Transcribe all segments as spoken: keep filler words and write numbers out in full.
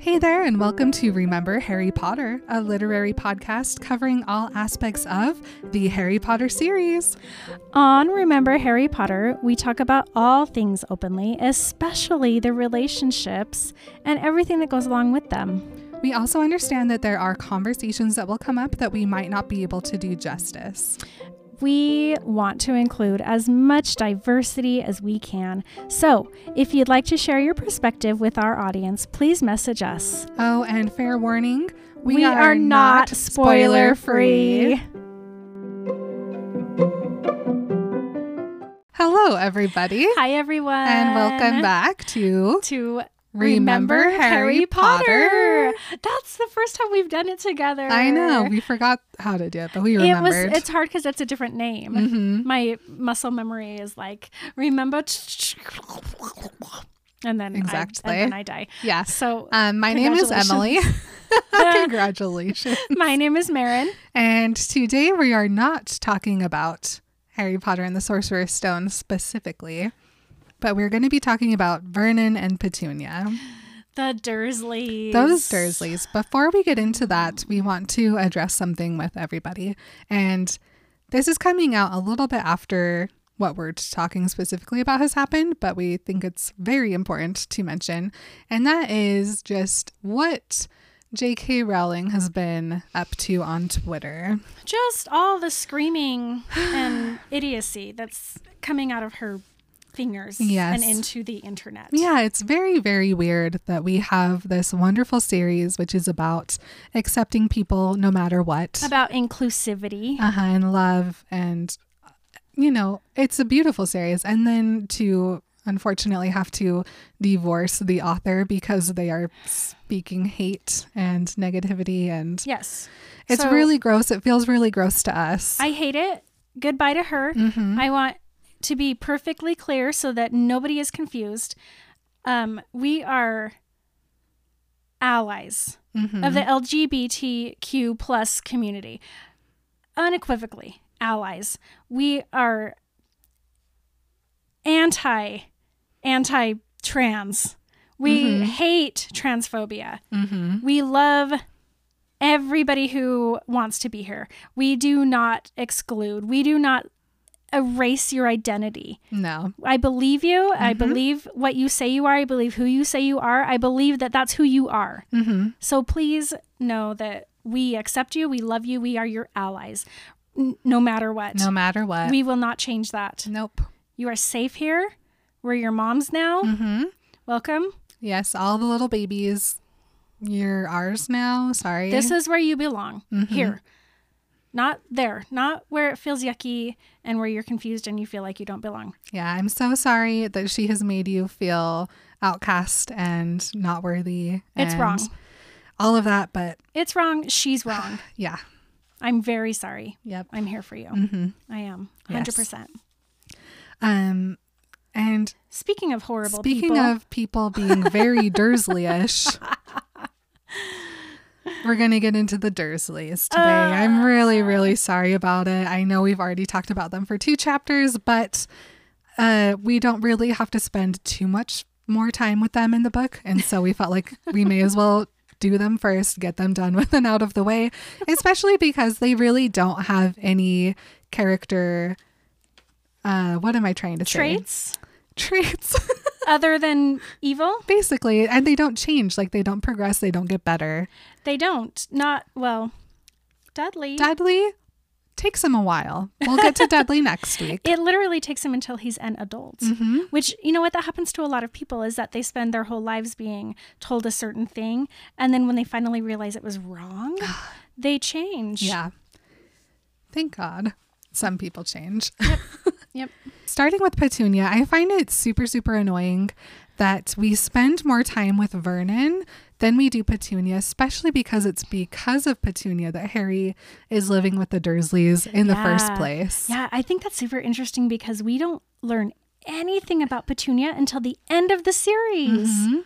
Hey there, and welcome to Remember Harry Potter, a literary podcast covering all aspects of the Harry Potter series. On Remember Harry Potter, we talk about all things openly, especially the relationships and everything that goes along with them. We also understand that there are conversations that will come up that we might not be able to do justice. We want to include as much diversity as we can. So if you'd like to share your perspective with our audience, please message us. Oh, and fair warning, we, we are, are not spoiler free. Hello, everybody. Hi, everyone. And welcome back to... to Remember, Remember Harry, Harry Potter. Potter. That's the first time we've done it together. I know. We forgot how to do it, but we remembered. It was, it's hard because it's a different name. Mm-hmm. My muscle memory is like, remember... And then, exactly. I, and then I die. Yeah. So um, my name is Emily. Congratulations. My name is Maren. And today we are not talking about Harry Potter and the Sorcerer's Stone specifically. But we're going to be talking about Vernon and Petunia. The Dursleys. Those Dursleys. Before we get into that, we want to address something with everybody. And this is coming out a little bit after what we're talking specifically about has happened, but we think it's very important to mention. And that is just what J K. Rowling has been up to on Twitter. Just all the screaming and idiocy that's coming out of her fingers yes. and into the internet. Yeah, it's very, very weird that we have this wonderful series, which is about accepting people no matter what. About inclusivity. Uh-huh, and love. And, you know, it's a beautiful series. And then to unfortunately have to divorce the author because they are speaking hate and negativity. And yes, it's so really gross. It feels really gross to us. I hate it. Goodbye to her. Mm-hmm. I want to be perfectly clear so that nobody is confused, um, we are allies mm-hmm. of the L G B T Q plus community. Unequivocally, allies. We are anti, anti-trans. We mm-hmm. hate transphobia. Mm-hmm. We love everybody who wants to be here. We do not exclude. We do not erase your identity. No. I believe you. Mm-hmm. I believe what you say you are. I believe who you say you are. I believe that that's who you are. Mm-hmm. So please know that we accept you. We love you. We are your allies. N- no matter what. No matter what. We will not change that. Nope. You are safe here. We're your moms now. Mm-hmm. Welcome. Yes. All the little babies. You're ours now. Sorry. This is where you belong. Mm-hmm. Here. Not there, not where it feels yucky and where you're confused and you feel like you don't belong. Yeah, I'm so sorry that she has made you feel outcast and not worthy. It's wrong. All of that, but... It's wrong. She's wrong. Yeah. I'm very sorry. Yep. I'm here for you. Mm-hmm. I am. one hundred percent. Yes. Um, and... Speaking of horrible speaking people... Speaking of people being very Dursley-ish... We're going to get into the Dursleys today. Uh, I'm really, really sorry about it. I know we've already talked about them for two chapters, but uh, we don't really have to spend too much more time with them in the book. And so we felt like we may as well do them first, get them done with and out of the way, especially because they really don't have any character. Uh, what am I trying to Traits? say? Traits. Traits. Other than evil? Basically. And they don't change. Like, they don't progress. They don't get better. They don't. Not, well, Dudley. Dudley takes him a while. We'll get to Dudley next week. It literally takes him until he's an adult. Mm-hmm. Which, you know what, that happens to a lot of people is that they spend their whole lives being told a certain thing. And then when they finally realize it was wrong, they change. Yeah. Thank God. Some people change. Yep. Yep. Starting with Petunia, I find it super, super annoying that we spend more time with Vernon than we do Petunia, especially because it's because of Petunia that Harry is living with the Dursleys in yeah. the first place. Yeah, I think that's super interesting because we don't learn anything about Petunia until the end of the series. Mm-hmm.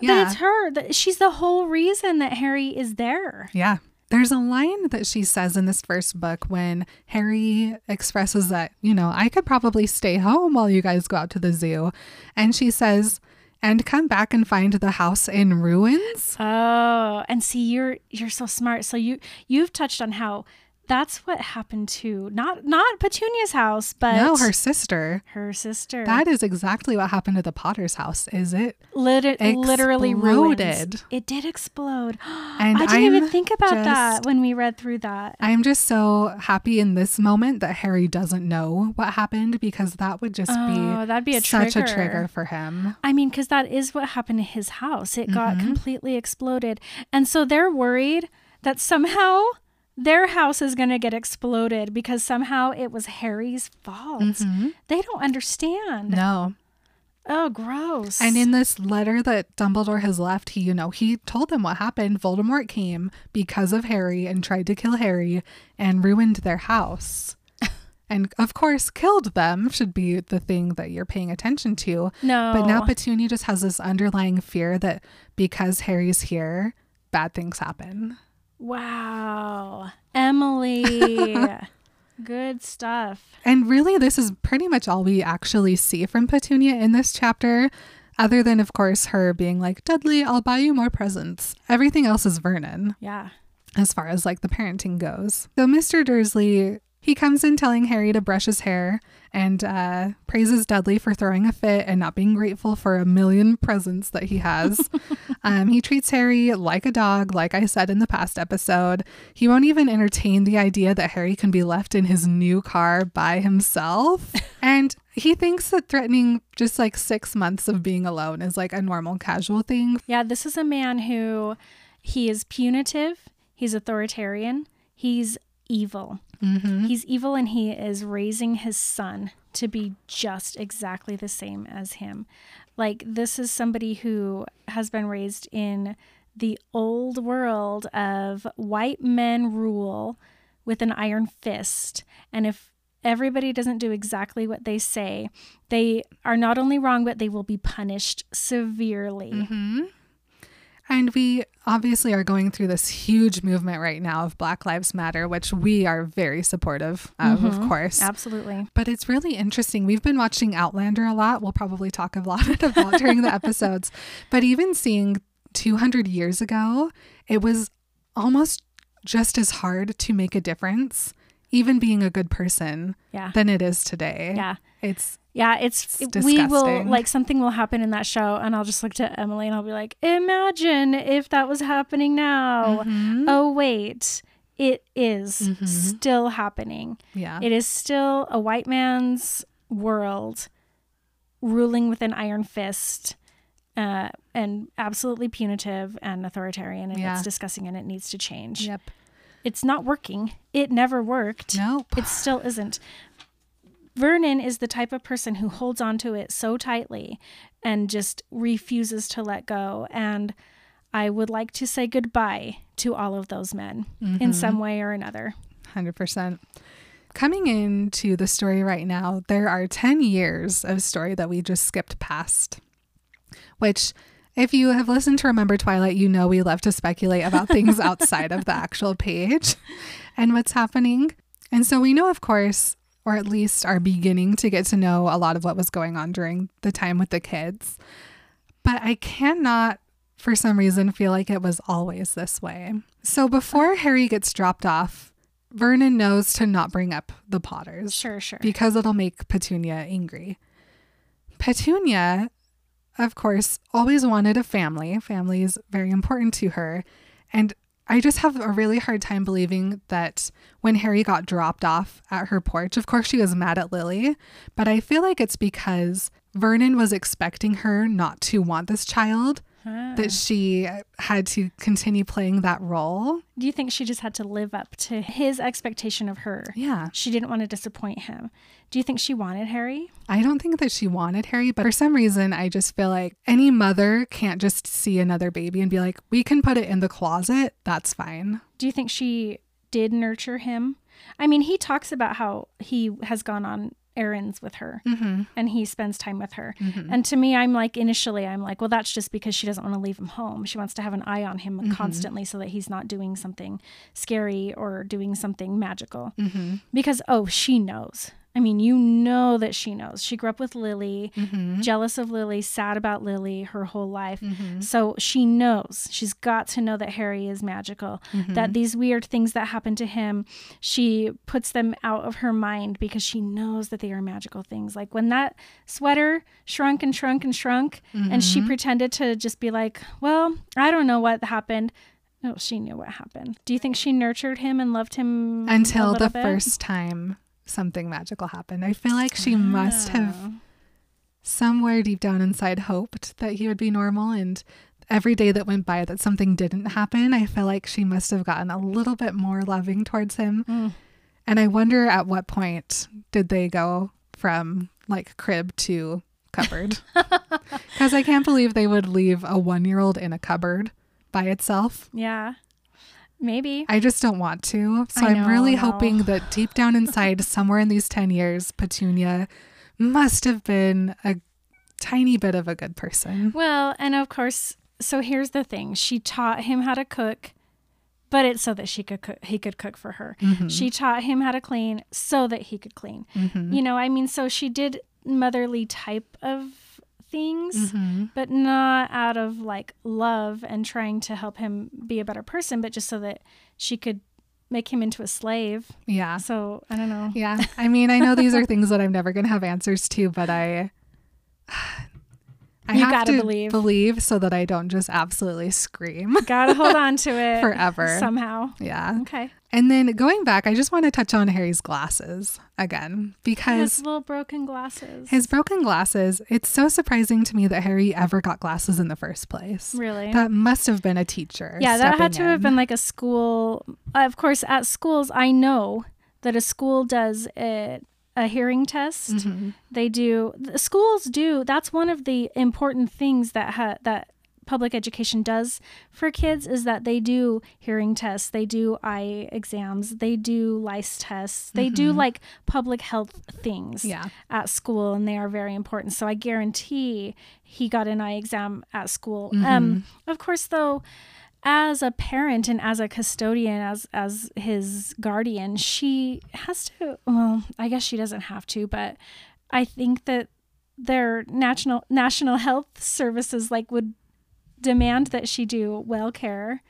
Yeah. But it's her. She's the whole reason that Harry is there. Yeah. There's a line that she says in this first book when Harry expresses that, you know, I could probably stay home while you guys go out to the zoo. And she says, and come back and find the house in ruins. Oh, and see, you're you're so smart. So you you've touched on how that's what happened to not not Petunia's house, but no, her sister. Her sister. That is exactly what happened to the Potter's house. Is it Liter- exploded. literally ruined? It did explode. And I didn't I'm even think about just, that when we read through that. I'm just so happy in this moment that Harry doesn't know what happened, because that would just oh, be that'd be a such trigger. a trigger for him. I mean, because that is what happened to his house. It mm-hmm. got completely exploded, and so they're worried that somehow their house is going to get exploded because somehow it was Harry's fault. Mm-hmm. They don't understand. No. Oh, gross. And in this letter that Dumbledore has left, he, you know, he told them what happened. Voldemort came because of Harry and tried to kill Harry and ruined their house. And of course, killed them should be the thing that you're paying attention to. No. But now Petunia just has this underlying fear that because Harry's here, bad things happen. Wow. Emily. Good stuff. And really, this is pretty much all we actually see from Petunia in this chapter, other than, of course, her being like, Dudley, I'll buy you more presents. Everything else is Vernon. Yeah. As far as like the parenting goes. So Mister Dursley, he comes in telling Harry to brush his hair and uh, praises Dudley for throwing a fit and not being grateful for a million presents that he has. um, he treats Harry like a dog, like I said in the past episode. He won't even entertain the idea that Harry can be left in his new car by himself. And he thinks that threatening just like six months of being alone is like a normal, casual thing. Yeah, this is a man who he is punitive. He's authoritarian. He's evil. Mm-hmm. He's evil, and he is raising his son to be just exactly the same as him. Like, this is somebody who has been raised in the old world of white men rule with an iron fist. And if everybody doesn't do exactly what they say, they are not only wrong, but they will be punished severely. Mm-hmm. And we obviously are going through this huge movement right now of Black Lives Matter, which we are very supportive of, mm-hmm. of course. Absolutely. But it's really interesting. We've been watching Outlander a lot. We'll probably talk a lot about during the episodes. But even seeing two hundred years ago, it was almost just as hard to make a difference, even being a good person, yeah. than it is today. Yeah. It's Yeah, it's, it's we will, like, something will happen in that show, and I'll just look to Emily and I'll be like, imagine if that was happening now. Mm-hmm. Oh, wait, it is mm-hmm. still happening. Yeah. It is still a white man's world ruling with an iron fist uh, and absolutely punitive and authoritarian, and yeah. it's disgusting, and it needs to change. Yep. It's not working. It never worked. Nope. It still isn't. Vernon is the type of person who holds on to it so tightly and just refuses to let go. And I would like to say goodbye to all of those men mm-hmm. in some way or another. one hundred percent. Coming into the story right now, there are ten years of story that we just skipped past, which, if you have listened to Remember Twilight, you know we love to speculate about things outside of the actual page and what's happening. And so we know, of course, or at least are beginning to get to know a lot of what was going on during the time with the kids. But I cannot, for some reason, feel like it was always this way. So before Harry gets dropped off, Vernon knows to not bring up the Potters. Sure, sure. Because it'll make Petunia angry. Petunia, of course, always wanted a family. Family is very important to her. And I just have a really hard time believing that when Harry got dropped off at her porch, of course she was mad at Lily, but I feel like it's because Vernon was expecting her not to want this child, huh. that she had to continue playing that role. Do you think she just had to live up to his expectation of her? Yeah. She didn't want to disappoint him. Do you think she wanted Harry? I don't think that she wanted Harry, but for some reason, I just feel like any mother can't just see another baby and be like, we can put it in the closet. That's fine. Do you think she did nurture him? I mean, he talks about how he has gone on errands with her, mm-hmm. and he spends time with her. Mm-hmm. And to me, I'm like, initially, I'm like, well, that's just because she doesn't want to leave him home. She wants to have an eye on him mm-hmm. constantly so that he's not doing something scary or doing something magical. Mm-hmm. Because, oh, she knows. I mean, you know that she knows. She grew up with Lily, mm-hmm. jealous of Lily, sad about Lily her whole life. Mm-hmm. So she knows. She's got to know that Harry is magical, mm-hmm. that these weird things that happen to him, she puts them out of her mind because she knows that they are magical things. Like when that sweater shrunk and shrunk and shrunk, mm-hmm. and she pretended to just be like, well, I don't know what happened. No, she knew what happened. Do you think she nurtured him and loved him until the bit? First time something magical happened? I feel like she must have somewhere deep down inside hoped that he would be normal, and every day that went by that something didn't happen, I feel like she must have gotten a little bit more loving towards him. Mm. And I wonder at what point did they go from like crib to cupboard, because I can't believe they would leave a one-year-old in a cupboard by itself. Yeah. Maybe. I just don't want to. So I know, I'm really no. hoping that deep down inside, somewhere in these ten years, Petunia must have been a tiny bit of a good person. Well, and of course, so here's the thing. She taught him how to cook, but it's so that she could cook, he could cook for her. Mm-hmm. She taught him how to clean so that he could clean. Mm-hmm. You know, I mean, so she did motherly type of things, mm-hmm. but not out of like love and trying to help him be a better person, but just so that she could make him into a slave. Yeah. So I don't know. Yeah. I mean, I know these are things that I'm never going to have answers to, but I, I you have gotta to believe. believe so that I don't just absolutely scream. Gotta hold on to it forever. Somehow. Yeah. Okay. And then going back, I just want to touch on Harry's glasses again, because his little broken glasses, his broken glasses. It's so surprising to me that Harry ever got glasses in the first place. Really? That must have been a teacher. Yeah, that had to in. have been like a school. Of course, at schools, I know that a school does it. A hearing test. Mm-hmm. They do. The schools do. That's one of the important things that ha- that public education does for kids, is that they do hearing tests, they do eye exams, they do lice tests, they mm-hmm. do like public health things yeah. at school, and they are very important. So I guarantee he got an eye exam at school. Mm-hmm. Um, of course, though, as a parent and as a custodian, as as his guardian, she has to, well, I guess she doesn't have to, but I think that their national national health services like would demand that she do well care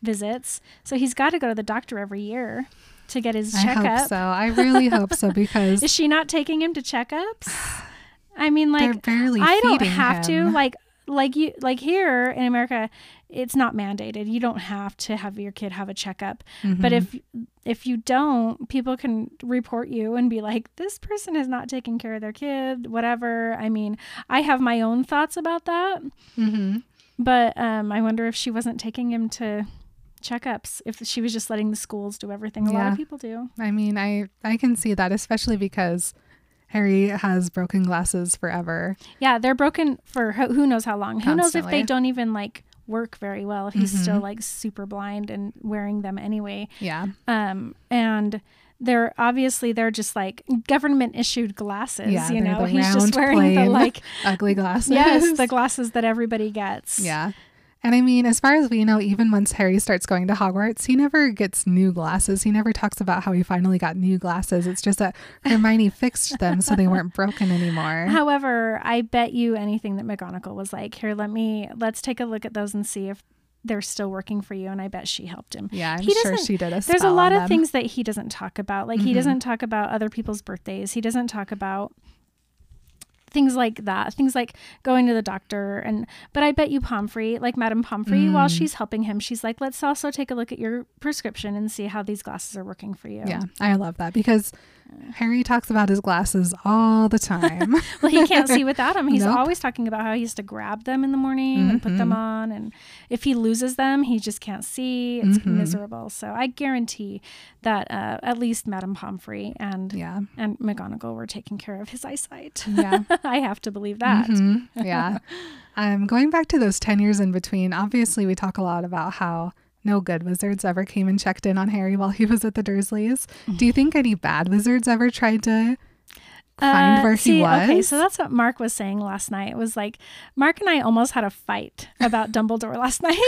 visits. So he's got to go to the doctor every year to get his checkup. I hope so. I really hope so, because is she not taking him to checkups? I mean, like, barely I don't have him. to like like you like here in America, it's not mandated. You don't have to have your kid have a checkup. Mm-hmm. But if if you don't, people can report you and be like, this person is not taking care of their kid, whatever. I mean, I have my own thoughts about that. Mm-hmm. But um, I wonder if she wasn't taking him to checkups, if she was just letting the schools do everything a yeah. lot of people do. I mean, I, I can see that, especially because Harry has broken glasses forever. Yeah, they're broken for who knows how long. Constantly. Who knows if they don't even like work very well, if he's mm-hmm. still like super blind and wearing them anyway. Yeah. Um, and they're obviously they're just like government issued glasses. Yeah, you know, he's just wearing plain, the like ugly glasses. Yes, the glasses that everybody gets. Yeah. And I mean, as far as we know, even once Harry starts going to Hogwarts, he never gets new glasses. He never talks about how he finally got new glasses. It's just that Hermione fixed them so they weren't broken anymore. However, I bet you anything that McGonagall was like, here, let me, let's take a look at those and see if they're still working for you. And I bet she helped him. Yeah, I'm he sure she did. A there's a lot of them. things that he doesn't talk about. Like mm-hmm. he doesn't talk about other people's birthdays. He doesn't talk about things like that, things like going to the doctor. And but I bet you Pomfrey, like Madame Pomfrey, mm. while she's helping him, she's like, let's also take a look at your prescription and see how these glasses are working for you. Yeah, I love that, because Harry talks about his glasses all the time. Well, he can't see without them. He's nope. always talking about how he used to grab them in the morning mm-hmm. and put them on, and if he loses them, he just can't see. It's mm-hmm. miserable. So I guarantee that uh, at least Madame Pomfrey and yeah. and McGonagall were taking care of his eyesight. Yeah. I have to believe that. Mm-hmm. Yeah. Um, going back to those ten years in between, obviously we talk a lot about how no good wizards ever came and checked in on Harry while he was at the Dursleys. Mm-hmm. Do you think any bad wizards ever tried to find uh, where see, he was. Okay, so that's what Mark was saying last night. It was like, Mark and I almost had a fight about Dumbledore last night.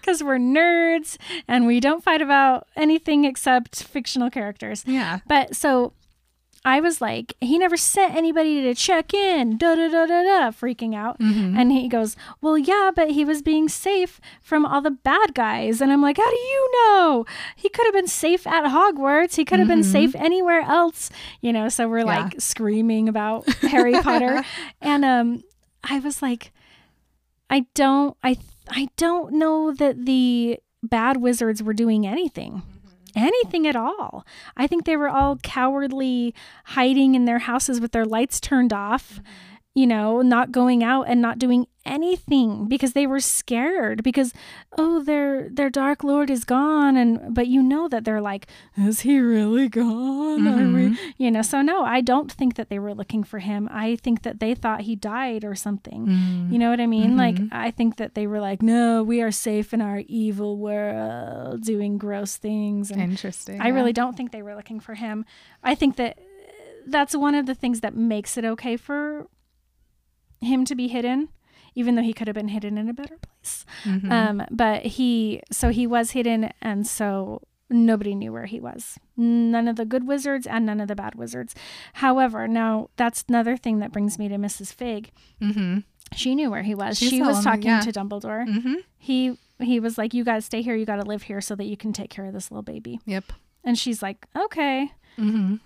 Because we're nerds and we don't fight about anything except fictional characters. Yeah. But so I was like, he never sent anybody to check in, da da da da da, freaking out. Mm-hmm. And he goes, well, yeah, but he was being safe from all the bad guys. And I'm like, how do you know? He could have been safe at Hogwarts. He could have mm-hmm. been safe anywhere else. You know, so we're yeah. like screaming about Harry Potter. And um, I was like, I don't, I, I don't know that the bad wizards were doing anything. Anything at all. I think they were all cowardly, hiding in their houses with their lights turned off, mm-hmm. you know, not going out and not doing anything because they were scared because, oh, their their Dark Lord is gone. And but you know that they're like, is he really gone? Mm-hmm. Are we? You know, so no, I don't think that they were looking for him. I think that they thought he died or something. Mm-hmm. You know what I mean? Mm-hmm. Like, I think that they were like, no, we are safe in our evil world doing gross things. And Interesting. I yeah. really don't think they were looking for him. I think that that's one of the things that makes it okay for him to be hidden, even though he could have been hidden in a better place. Mm-hmm. Um, but he, so he was hidden, and so nobody knew where he was. None of the good wizards and none of the bad wizards. However, now that's another thing that brings me to Missus Fig. Mm-hmm. She knew where he was. She's she was talking yeah. to Dumbledore. Mm-hmm. He he was like, you got to stay here. You got to live here so that you can take care of this little baby. Yep. And she's like, okay. Mm-hmm.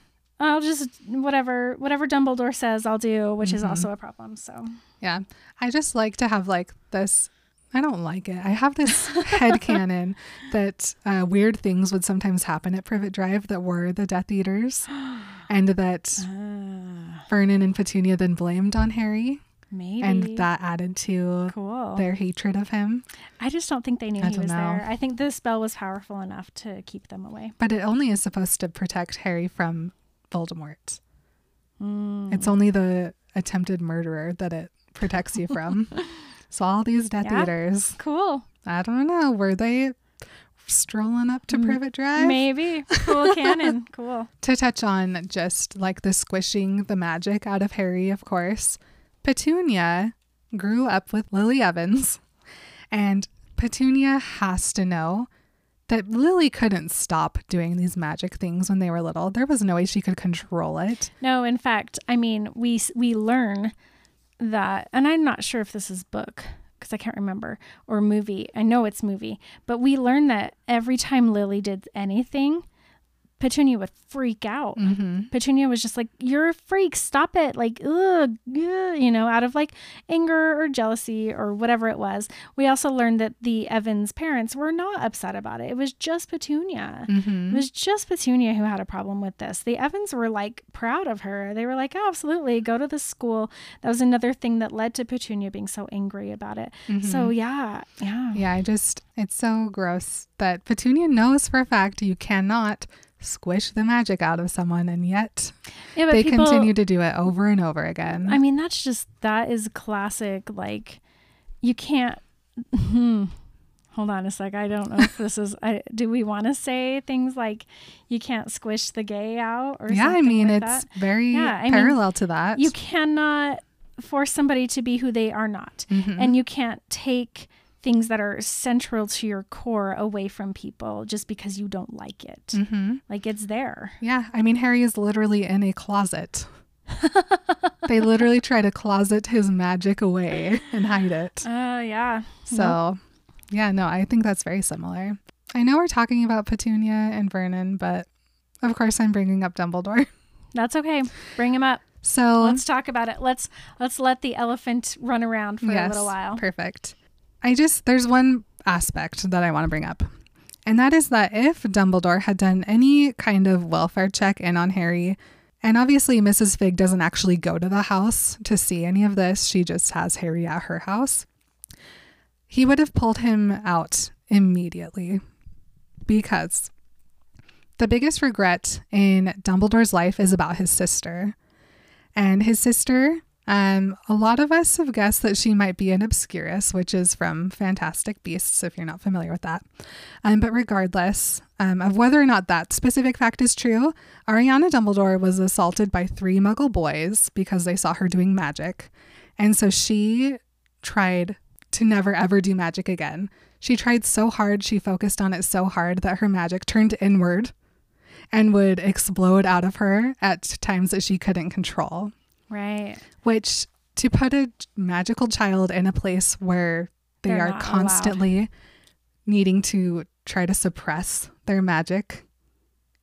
I'll just, whatever, whatever Dumbledore says, I'll do, which mm-hmm. is also a problem, so. Yeah. I just like to have, like, this, I don't like it. I have this headcanon that uh, weird things would sometimes happen at Privet Drive that were the Death Eaters, and that uh, Vernon and Petunia then blamed on Harry. Maybe. And that added to cool. their hatred of him. I just don't think they knew I he was know. there. I think the spell was powerful enough to keep them away. But it only is supposed to protect Harry from Voldemort. Mm. It's only the attempted murderer that it protects you from. So all these Death yeah. Eaters. Cool. I don't know. Were they strolling up to mm. Privet Drive? Maybe. Cool canon. Cool. To touch on just like the squishing the magic out of Harry, of course, Petunia grew up with Lily Evans, and Petunia has to know that Lily couldn't stop doing these magic things when they were little. There was no way she could control it. No, in fact, I mean, we we learn that, and I'm not sure if this is book, because I can't remember, or movie. I know it's movie, but we learn that every time Lily did anything, Petunia would freak out. Mm-hmm. Petunia was just like, you're a freak, stop it. Like, ugh, ugh, you know, out of like anger or jealousy or whatever it was. We also learned that the Evans parents were not upset about it. It was just Petunia. Mm-hmm. It was just Petunia who had a problem with this. The Evans were like proud of her. They were like, oh, absolutely, go to this school. That was another thing that led to Petunia being so angry about it. Mm-hmm. So yeah, yeah. Yeah, I just, it's so gross that Petunia knows for a fact you cannot squish the magic out of someone, and yet yeah, they people, continue to do it over and over again. I mean, that's just, that is classic, like, you can't hmm, hold on a sec, I don't know if this is I, do we want to say things like you can't squish the gay out or yeah, something? Yeah, I mean, like it's that. very yeah, parallel mean, to that. You cannot force somebody to be who they are not, mm-hmm. and you can't take things that are central to your core away from people just because you don't like it. Mm-hmm. Like, it's there. Yeah. I mean, Harry is literally in a closet. They literally try to closet his magic away and hide it. Oh, uh, yeah. So, yeah, no, I think that's very similar. I know we're talking about Petunia and Vernon, but of course I'm bringing up Dumbledore. That's okay. Bring him up. So let's talk about it. Let's, let's let the elephant run around for yes, a little while. Perfect. I just, there's one aspect that I want to bring up, and that is that if Dumbledore had done any kind of welfare check in on Harry, and obviously Missus Fig doesn't actually go to the house to see any of this, she just has Harry at her house, he would have pulled him out immediately, because the biggest regret in Dumbledore's life is about his sister, and his sister Um, a lot of us have guessed that she might be an Obscurus, which is from Fantastic Beasts, if you're not familiar with that. Um, but regardless um, of whether or not that specific fact is true, Ariana Dumbledore was assaulted by three Muggle boys because they saw her doing magic. And so she tried to never, ever do magic again. She tried so hard, she focused on it so hard that her magic turned inward and would explode out of her at times that she couldn't control. Right. Which, to put a magical child in a place where they They're are constantly allowed. Needing to try to suppress their magic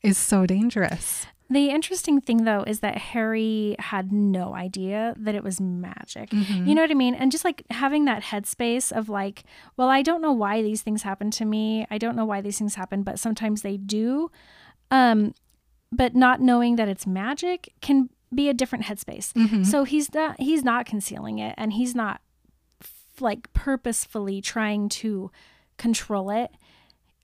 is so dangerous. The interesting thing, though, is that Harry had no idea that it was magic. Mm-hmm. You know what I mean? And just like having that headspace of like, well, I don't know why these things happen to me. I don't know why these things happen, but sometimes they do. Um, but not knowing that it's magic can be a different headspace. Mm-hmm. So he's not, he's not concealing it, and he's not f- like purposefully trying to control it.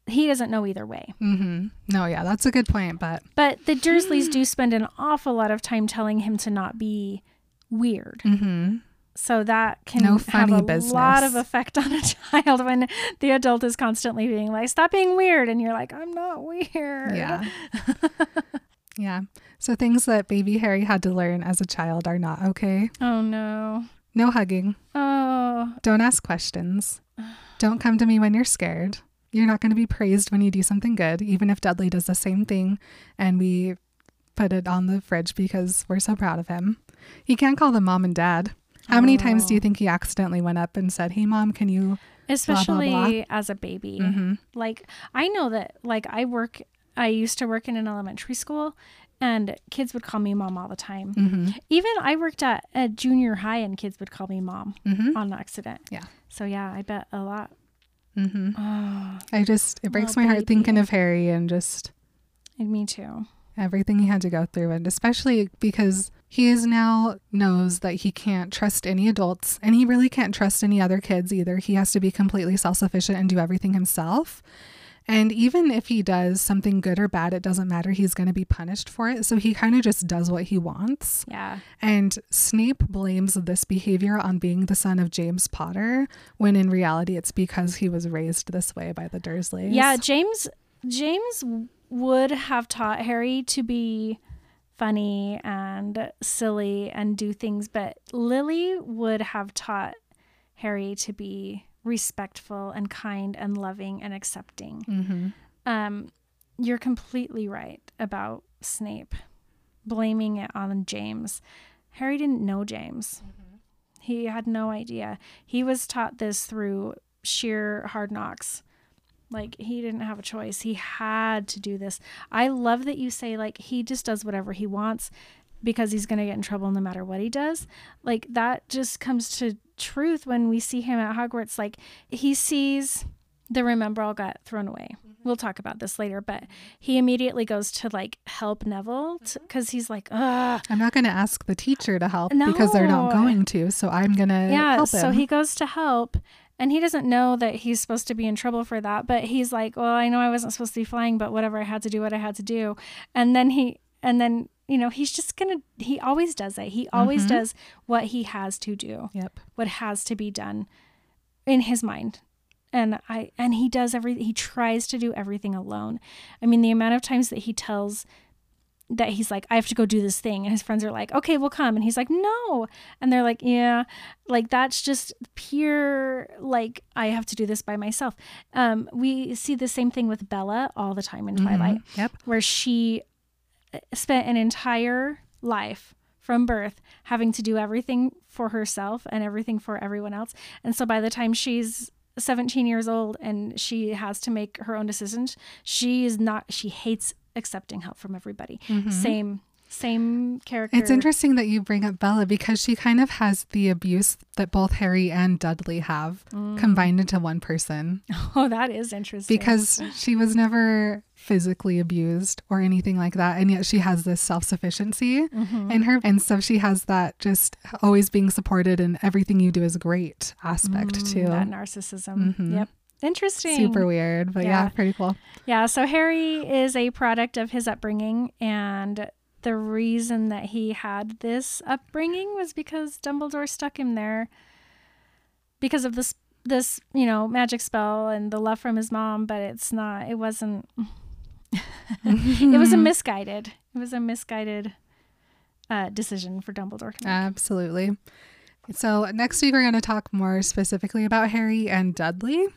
He doesn't know either way. Mm-hmm. No, yeah, that's a good point. But but the Dursleys do spend an awful lot of time telling him to not be weird. Mm-hmm. So that can no have a business. lot of effect on a child when the adult is constantly being like, stop being weird. And you're like, I'm not weird. Yeah. Yeah. So things that baby Harry had to learn as a child are not okay. Oh, no. No hugging. Oh. Don't ask questions. Don't come to me when you're scared. You're not going to be praised when you do something good, even if Dudley does the same thing and we put it on the fridge because we're so proud of him. He can't call them mom and dad. How oh. many times do you think he accidentally went up and said, hey, mom, can you especially blah, blah, blah. As a baby? Mm-hmm. Like, I know that like I work, I used to work in an elementary school, and kids would call me mom all the time. Mm-hmm. Even I worked at a junior high and kids would call me mom mm-hmm. on accident. Yeah. So, yeah, I bet a lot. Mm-hmm. Oh, I just it breaks my baby. heart thinking of Harry and just and me too everything he had to go through, and especially because he is now knows that he can't trust any adults, and he really can't trust any other kids either. He has to be completely self-sufficient and do everything himself, and even if he does something good or bad, it doesn't matter, he's going to be punished for it. So he kind of just does what he wants. Yeah. And Snape blames this behavior on being the son of James Potter, when in reality it's because he was raised this way by the Dursleys. Yeah, James James would have taught Harry to be funny and silly and do things, but Lily would have taught Harry to be respectful and kind and loving and accepting. Mm-hmm. Um, you're completely right about Snape blaming it on James. Harry didn't know James. Mm-hmm. He had no idea. He was taught this through sheer hard knocks. Like, he didn't have a choice. He had to do this. I love that you say, like, he just does whatever he wants because he's going to get in trouble no matter what he does. Like, that just comes to truth when we see him at Hogwarts. Like, he sees the Rememberall got thrown away. Mm-hmm. We'll talk about this later, but he immediately goes to like help Neville because he's like, ugh, I'm not going to ask the teacher to help no. because they're not going to, so I'm going to yeah, help him. So he goes to help, and he doesn't know that he's supposed to be in trouble for that, but he's like, well, I know I wasn't supposed to be flying, but whatever, I had to do what I had to do. And then he, and then you know, he's just going to, he always does it. He always mm-hmm. does what he has to do, yep. what has to be done in his mind. And I, and he does everything. He tries to do everything alone. I mean, the amount of times that he tells that he's like, I have to go do this thing. And his friends are like, okay, we'll come. And he's like, no. And they're like, yeah, like that's just pure, like I have to do this by myself. Um, we see the same thing with Bella all the time in Twilight, mm-hmm. yep. where she spent an entire life from birth having to do everything for herself and everything for everyone else. And so by the time she's seventeen years old and she has to make her own decisions, she is not, she hates accepting help from everybody. Mm-hmm. Same, same character. It's interesting that you bring up Bella because she kind of has the abuse that both Harry and Dudley have mm. combined into one person. Oh, that is interesting. Because she was never physically abused or anything like that, and yet she has this self-sufficiency mm-hmm. in her, and so she has that just always being supported and everything you do is great aspect mm, too. That narcissism. Mm-hmm. Yep. Interesting. Super weird, but yeah. yeah, pretty cool. Yeah, so Harry is a product of his upbringing and the reason that he had this upbringing was because Dumbledore stuck him there because of this, this, you know, magic spell and the love from his mom, but it's not, it wasn't, it was a misguided, it was a misguided uh, decision for Dumbledore to make. Absolutely. So next week, we're going to talk more specifically about Harry and Dudley.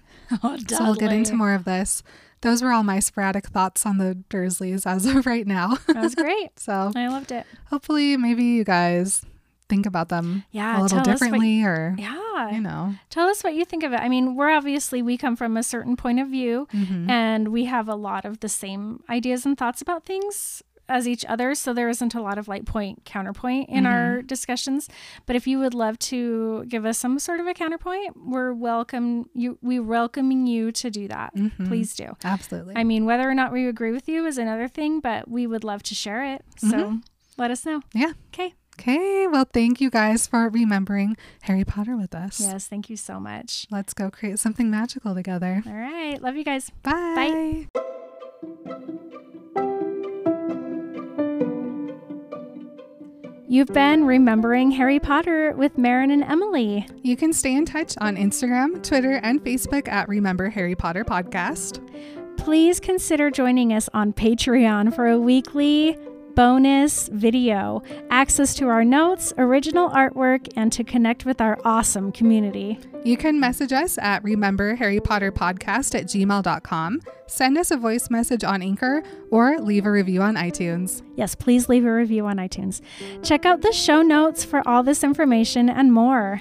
Oh, Dudley. So we'll get into more of this. Those were all my sporadic thoughts on the Dursleys as of right now. That was great. So I loved it. Hopefully, maybe you guys think about them yeah, a little differently, what, or, yeah. you know. Tell us what you think of it. I mean, we're obviously, we come from a certain point of view, mm-hmm. and we have a lot of the same ideas and thoughts about things as each other, so there isn't a lot of like point counterpoint in mm-hmm. our discussions. But if you would love to give us some sort of a counterpoint, we're welcome you we welcoming you to do that. Mm-hmm. Please do. Absolutely. I mean, whether or not we agree with you is another thing, but we would love to share it. So mm-hmm. let us know. Yeah. Okay. Okay. Well, thank you guys for remembering Harry Potter with us. Yes, thank you so much. Let's go create something magical together. All right. Love you guys. Bye. Bye. You've been Remembering Harry Potter with Maren and Emily. You can stay in touch on Instagram, Twitter, and Facebook at Remember Harry Potter Podcast. Please consider joining us on Patreon for a weekly bonus video, access to our notes, original artwork, and to connect with our awesome community. You can message us at Remember Harry Potter Podcast at gmail dot com, send us a voice message on Anchor, or leave a review on iTunes. Yes, please leave a review on iTunes. Check out the show notes for all this information and more.